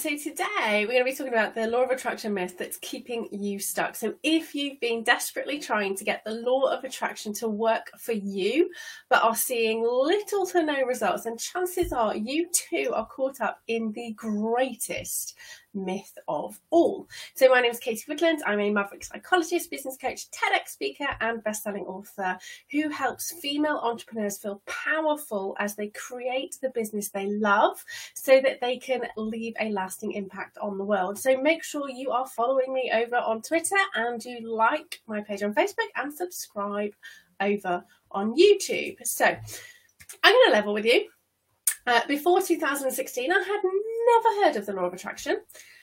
So today we're going to be talking about the law of attraction myth that's keeping you stuck. So if you've been desperately trying to get the law of attraction to work for you, but are seeing little to no results, then chances are you too are caught up in the greatest myth of all. So my name is Katie Woodlands. I'm a maverick psychologist, business coach, TEDx speaker and best-selling author who helps female entrepreneurs feel powerful as they create the business they love so that they can leave a lasting impact on the world. So make sure you are following me over on Twitter and you like my page on Facebook and subscribe over on YouTube. So I'm going to level with you. Before 2016, I had never heard of the law of attraction.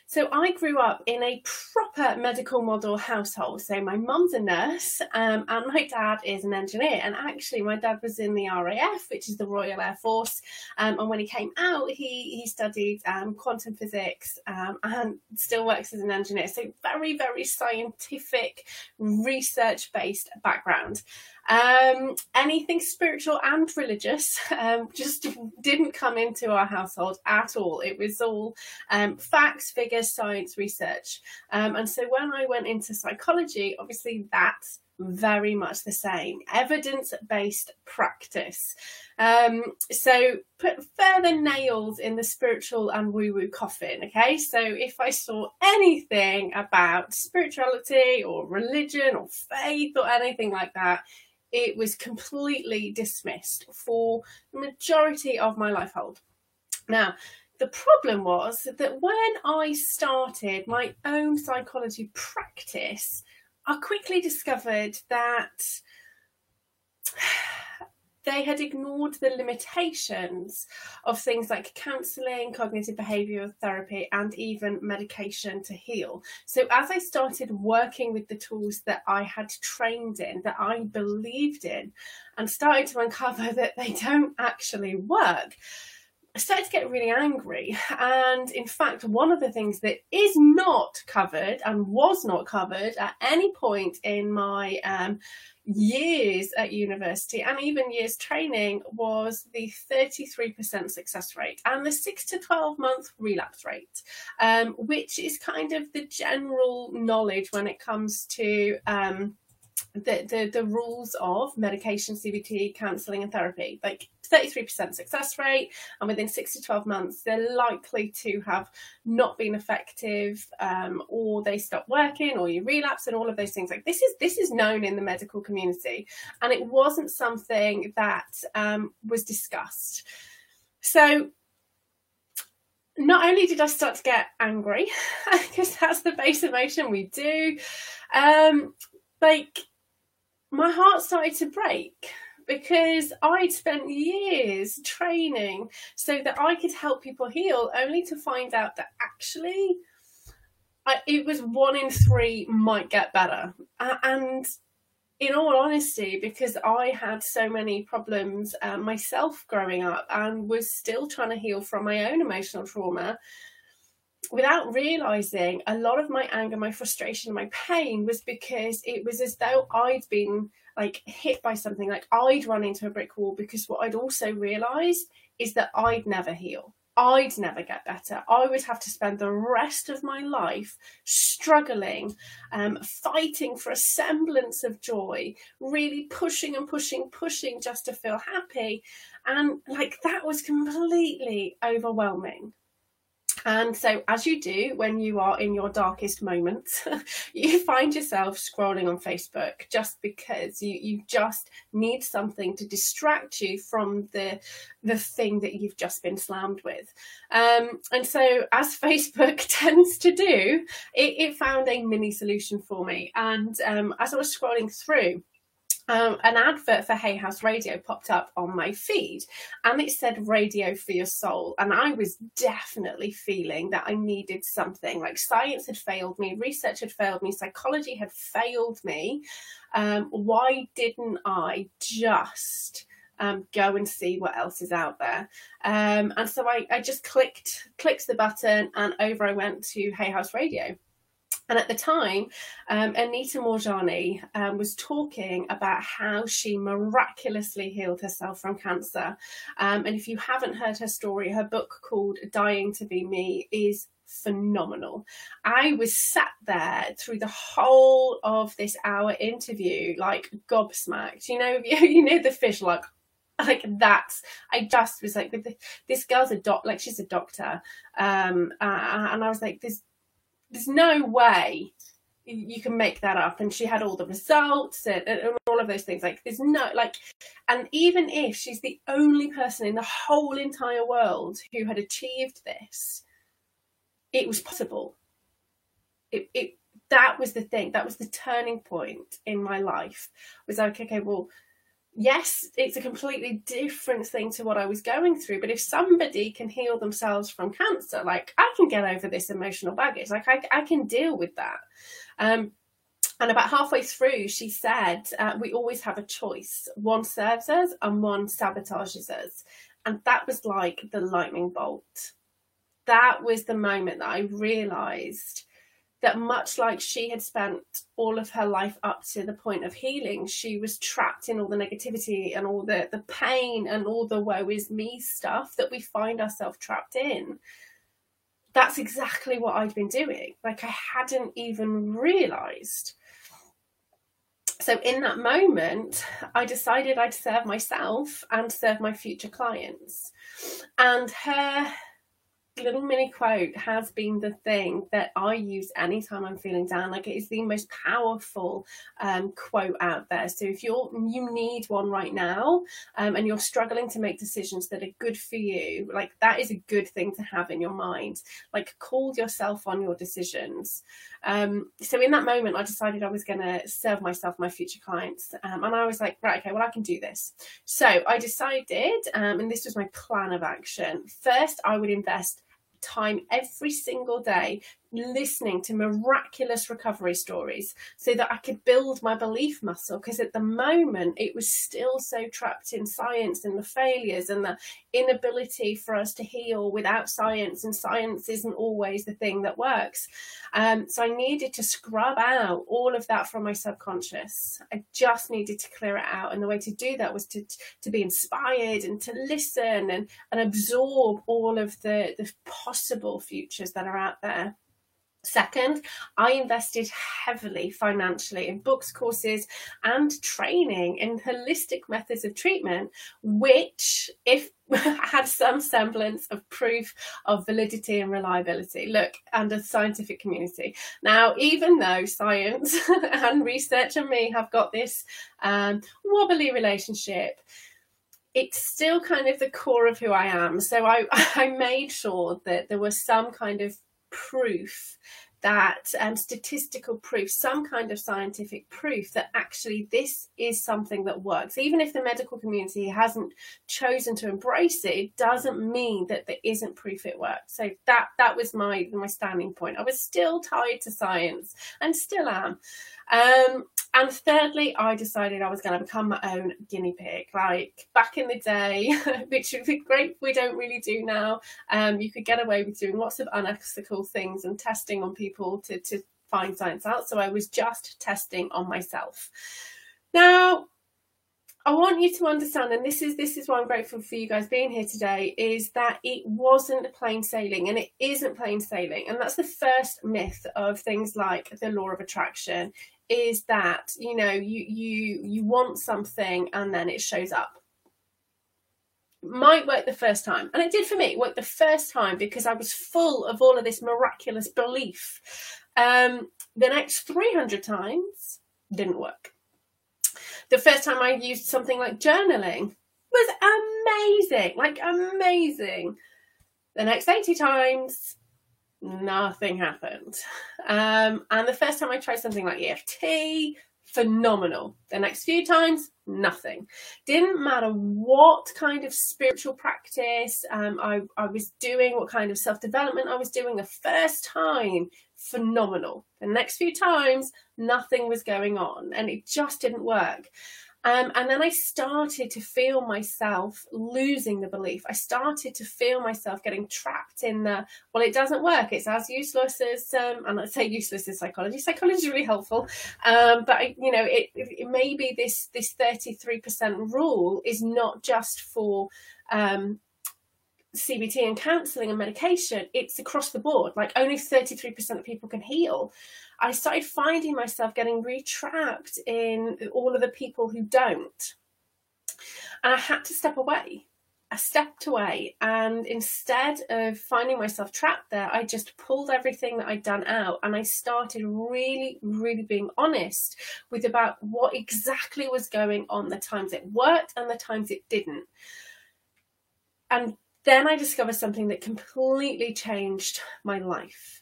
So I grew up in a proper medical model household. So my mum's a nurse and my dad is an engineer. And actually my dad was in the RAF, which is the Royal Air Force. And when he came out, he studied quantum physics and still works as an engineer. So very, very scientific, research-based background. Anything spiritual and religious just didn't come into our household at all. It was all facts, figures, science, research. And so when I went into psychology, obviously that's very much the same, evidence-based practice. So put further nails in the spiritual and woo-woo coffin, okay? So if I saw anything about spirituality or religion or faith or anything like that, it was completely dismissed for the majority of my lifehold. Now, the problem was that when I started my own psychology practice, I quickly discovered that they had ignored the limitations of things like counselling, cognitive behavioural therapy and even medication to heal. So as I started working with the tools that I had trained in, that I believed in, and started to uncover that they don't actually work, I started to get really angry. And in fact, one of the things that is not covered and was not covered at any point in my years at university and even years training was the 33% success rate and the 6 to 12 month relapse rate, which is kind of the general knowledge when it comes to the rules of medication, CBT, counselling and therapy. Like 33% success rate, and within 6 to 12 months they're likely to have not been effective, or they stop working or you relapse and all of those things. Like this is known in the medical community and it wasn't something that was discussed. So not only did I start to get angry because that's the base emotion we do, like my heart started to break because I'd spent years training so that I could help people heal, only to find out that actually it was 1 in 3 might get better. And in all honesty, because I had so many problems myself growing up and was still trying to heal from my own emotional trauma, without realising, a lot of my anger, my frustration, my pain was because it was as though I'd been like hit by something, like I'd run into a brick wall, because what I'd also realised is that I'd never heal. I'd never get better. I would have to spend the rest of my life struggling, fighting for a semblance of joy, really pushing and pushing just to feel happy. And like that was completely overwhelming. And so as you do when you are in your darkest moments, you find yourself scrolling on Facebook just because you just need something to distract you from the thing that you've just been slammed with. And so as Facebook tends to do, it found a mini solution for me. And as I was scrolling through, an advert for Hay House Radio popped up on my feed and it said radio for your soul, and I was definitely feeling that I needed something. Like science had failed me, research had failed me, psychology had failed me. Why didn't I just go and see what else is out there? And so I just clicked the button and over I went to Hay House Radio. And at the time, Anita Moorjani was talking about how she miraculously healed herself from cancer. And if you haven't heard her story, her book called Dying to Be Me is phenomenal. I was sat there through the whole of this hour interview, like gobsmacked, you know, the fish, like that's, I just was like, this girl's a doc, like she's a doctor. And I was like, there's no way you can make that up. And she had all the results and all of those things. Like there's no, like, and even if she's the only person in the whole entire world who had achieved this, it was possible. That was the thing. That was the turning point in my life. Was like, okay, well, yes, it's a completely different thing to what I was going through. But if somebody can heal themselves from cancer, like I can get over this emotional baggage. Like I can deal with that. And about halfway through, she said, we always have a choice. One serves us and one sabotages us. And that was like the lightning bolt. That was the moment that I realised that much like she had spent all of her life up to the point of healing, she was trapped in all the negativity and all the pain and all the woe is me stuff that we find ourselves trapped in. That's exactly what I'd been doing. Like I hadn't even realised. So in that moment, I decided I'd serve myself and serve my future clients. And her little mini quote has been the thing that I use anytime I'm feeling down. Like it is the most powerful quote out there. So if you need one right now and you're struggling to make decisions that are good for you, like that is a good thing to have in your mind. Like call yourself on your decisions. So in that moment, I decided I was going to serve myself, my future clients. And I was like, right, okay, well, I can do this. So I decided, and this was my plan of action. First, I would invest time every single day listening to miraculous recovery stories so that I could build my belief muscle, because at the moment it was still so trapped in science and the failures and the inability for us to heal without science, and science isn't always the thing that works. So I needed to scrub out all of that from my subconscious. I just needed to clear it out, and the way to do that was to be inspired and to listen and absorb all of the possible futures that are out there. Second, I invested heavily financially in books, courses, and training in holistic methods of treatment, which, if had some semblance of proof of validity and reliability. Look, and a scientific community. Now, even though science and research and me have got this wobbly relationship, it's still kind of the core of who I am. So I made sure that there was some kind of proof, that statistical proof, some kind of scientific proof that actually this is something that works. Even if the medical community hasn't chosen to embrace it, it doesn't mean that there isn't proof it works. So that was my standing point. I was still tied to science and still am. And thirdly, I decided I was going to become my own guinea pig. Like back in the day, which would be great, we don't really do now. You could get away with doing lots of unethical things and testing on people to find science out. So I was just testing on myself. Now, I want you to understand, and this is why I'm grateful for you guys being here today, is that it wasn't plain sailing, and it isn't plain sailing. And that's the first myth of things like the law of attraction, is that, you know, you want something and then it shows up. Might work the first time, and it did for me. It worked the first time because I was full of all of this miraculous belief. The next 300 times didn't work. The first time I used something like journaling was amazing, like amazing. The next 80 times, nothing happened. And the first time I tried something like EFT, phenomenal. The next few times, nothing. Didn't matter what kind of spiritual practice I was doing, what kind of self-development I was doing the first time, phenomenal. The next few times, nothing was going on, and it just didn't work. And then I started to feel myself losing the belief. I started to feel myself getting trapped in the, well, it doesn't work. It's as useless as, and I say useless as psychology. Psychology is really helpful. But it may be this 33% rule is not just for CBT and counselling and medication. It's across the board. Like only 33% of people can heal. I started finding myself getting re-trapped in all of the people who don't. And I had to step away. I stepped away, and instead of finding myself trapped there, I just pulled everything that I'd done out, and I started really, really being honest with about what exactly was going on, the times it worked and the times it didn't. And then I discovered something that completely changed my life.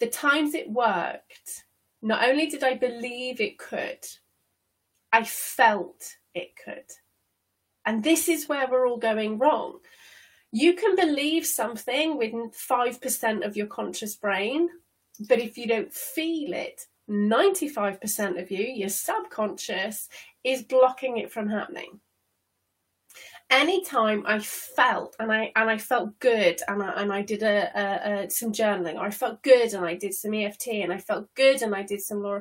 The times it worked, not only did I believe it could, I felt it could. And this is where we're all going wrong. You can believe something with 5% of your conscious brain, but if you don't feel it, 95% of you, your subconscious, is blocking it from happening. Anytime I felt and I felt good and I did some journaling, or I felt good and I did some EFT, and I felt good and I did some law,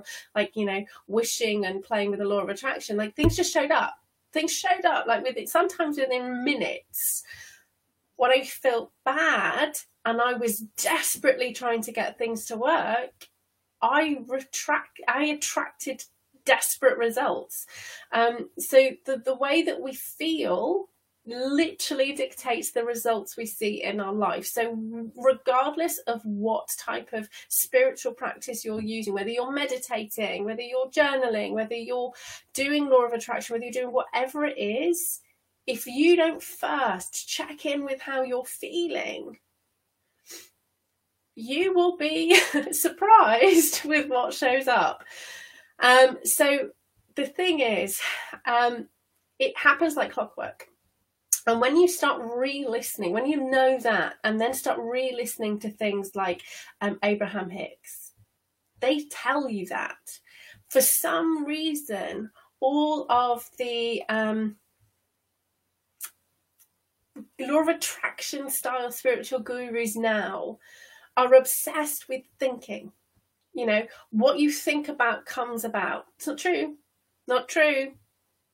wishing and playing with the law of attraction, like things just showed up. Things showed up like with it, sometimes within minutes. When I felt bad and I was desperately trying to get things to work, I attracted desperate results. So the way that we feel literally dictates the results we see in our life. So regardless of what type of spiritual practice you're using, whether you're meditating, whether you're journaling, whether you're doing law of attraction, whether you're doing whatever it is, if you don't first check in with how you're feeling, you will be surprised with what shows up. So the thing is, it happens like clockwork. And when you start re-listening, when you know that, and then start re-listening to things like Abraham Hicks, they tell you that. For some reason, all of the law of attraction style spiritual gurus now are obsessed with thinking. You know, what you think about comes about. It's not true. Not true.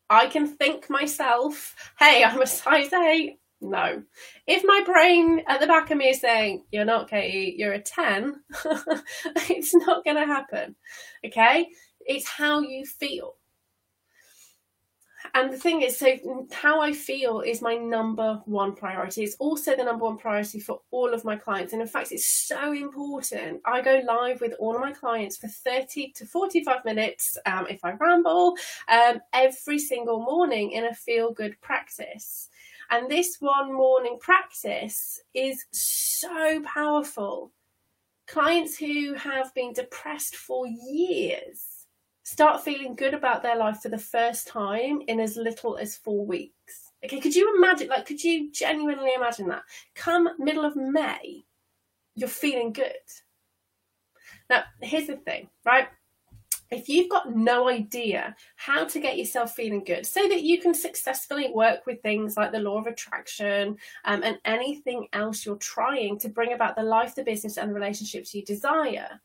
I can think myself, hey, I'm a size 8. No. If my brain at the back of me is saying, you're not, Katie, you're a 10, it's not going to happen. Okay? It's how you feel. And the thing is, so how I feel is my number one priority. It's also the number one priority for all of my clients. And in fact, it's so important. I go live with all of my clients for 30 to 45 minutes, if I ramble, every single morning in a feel-good practice. And this one morning practice is so powerful. Clients who have been depressed for years start feeling good about their life for the first time in as little as 4 weeks. Okay, could you imagine, could you genuinely imagine that? Come middle of May, you're feeling good. Now, here's the thing, right? If you've got no idea how to get yourself feeling good so that you can successfully work with things like the law of attraction and anything else you're trying to bring about the life, the business, and the relationships you desire,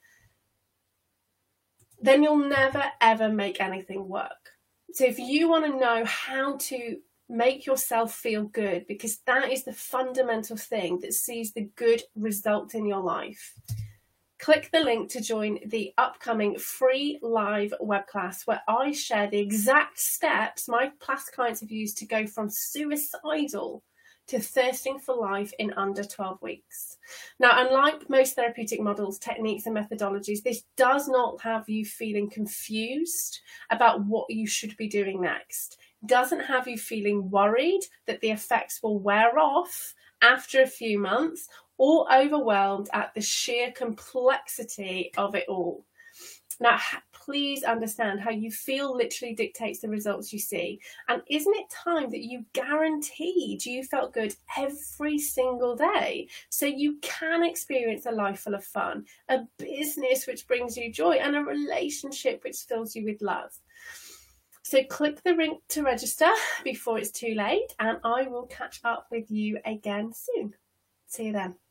then you'll never, ever make anything work. So if you want to know how to make yourself feel good, because that is the fundamental thing that sees the good result in your life, click the link to join the upcoming free live web class where I share the exact steps my past clients have used to go from suicidal to thirsting for life in under 12 weeks. Now, unlike most therapeutic models, techniques and methodologies, this does not have you feeling confused about what you should be doing next. Doesn't have you feeling worried that the effects will wear off after a few months, or overwhelmed at the sheer complexity of it all. Now, please understand how you feel literally dictates the results you see. And isn't it time that you guaranteed you felt good every single day, so you can experience a life full of fun, a business which brings you joy, and a relationship which fills you with love? So click the link to register before it's too late, and I will catch up with you again soon. See you then.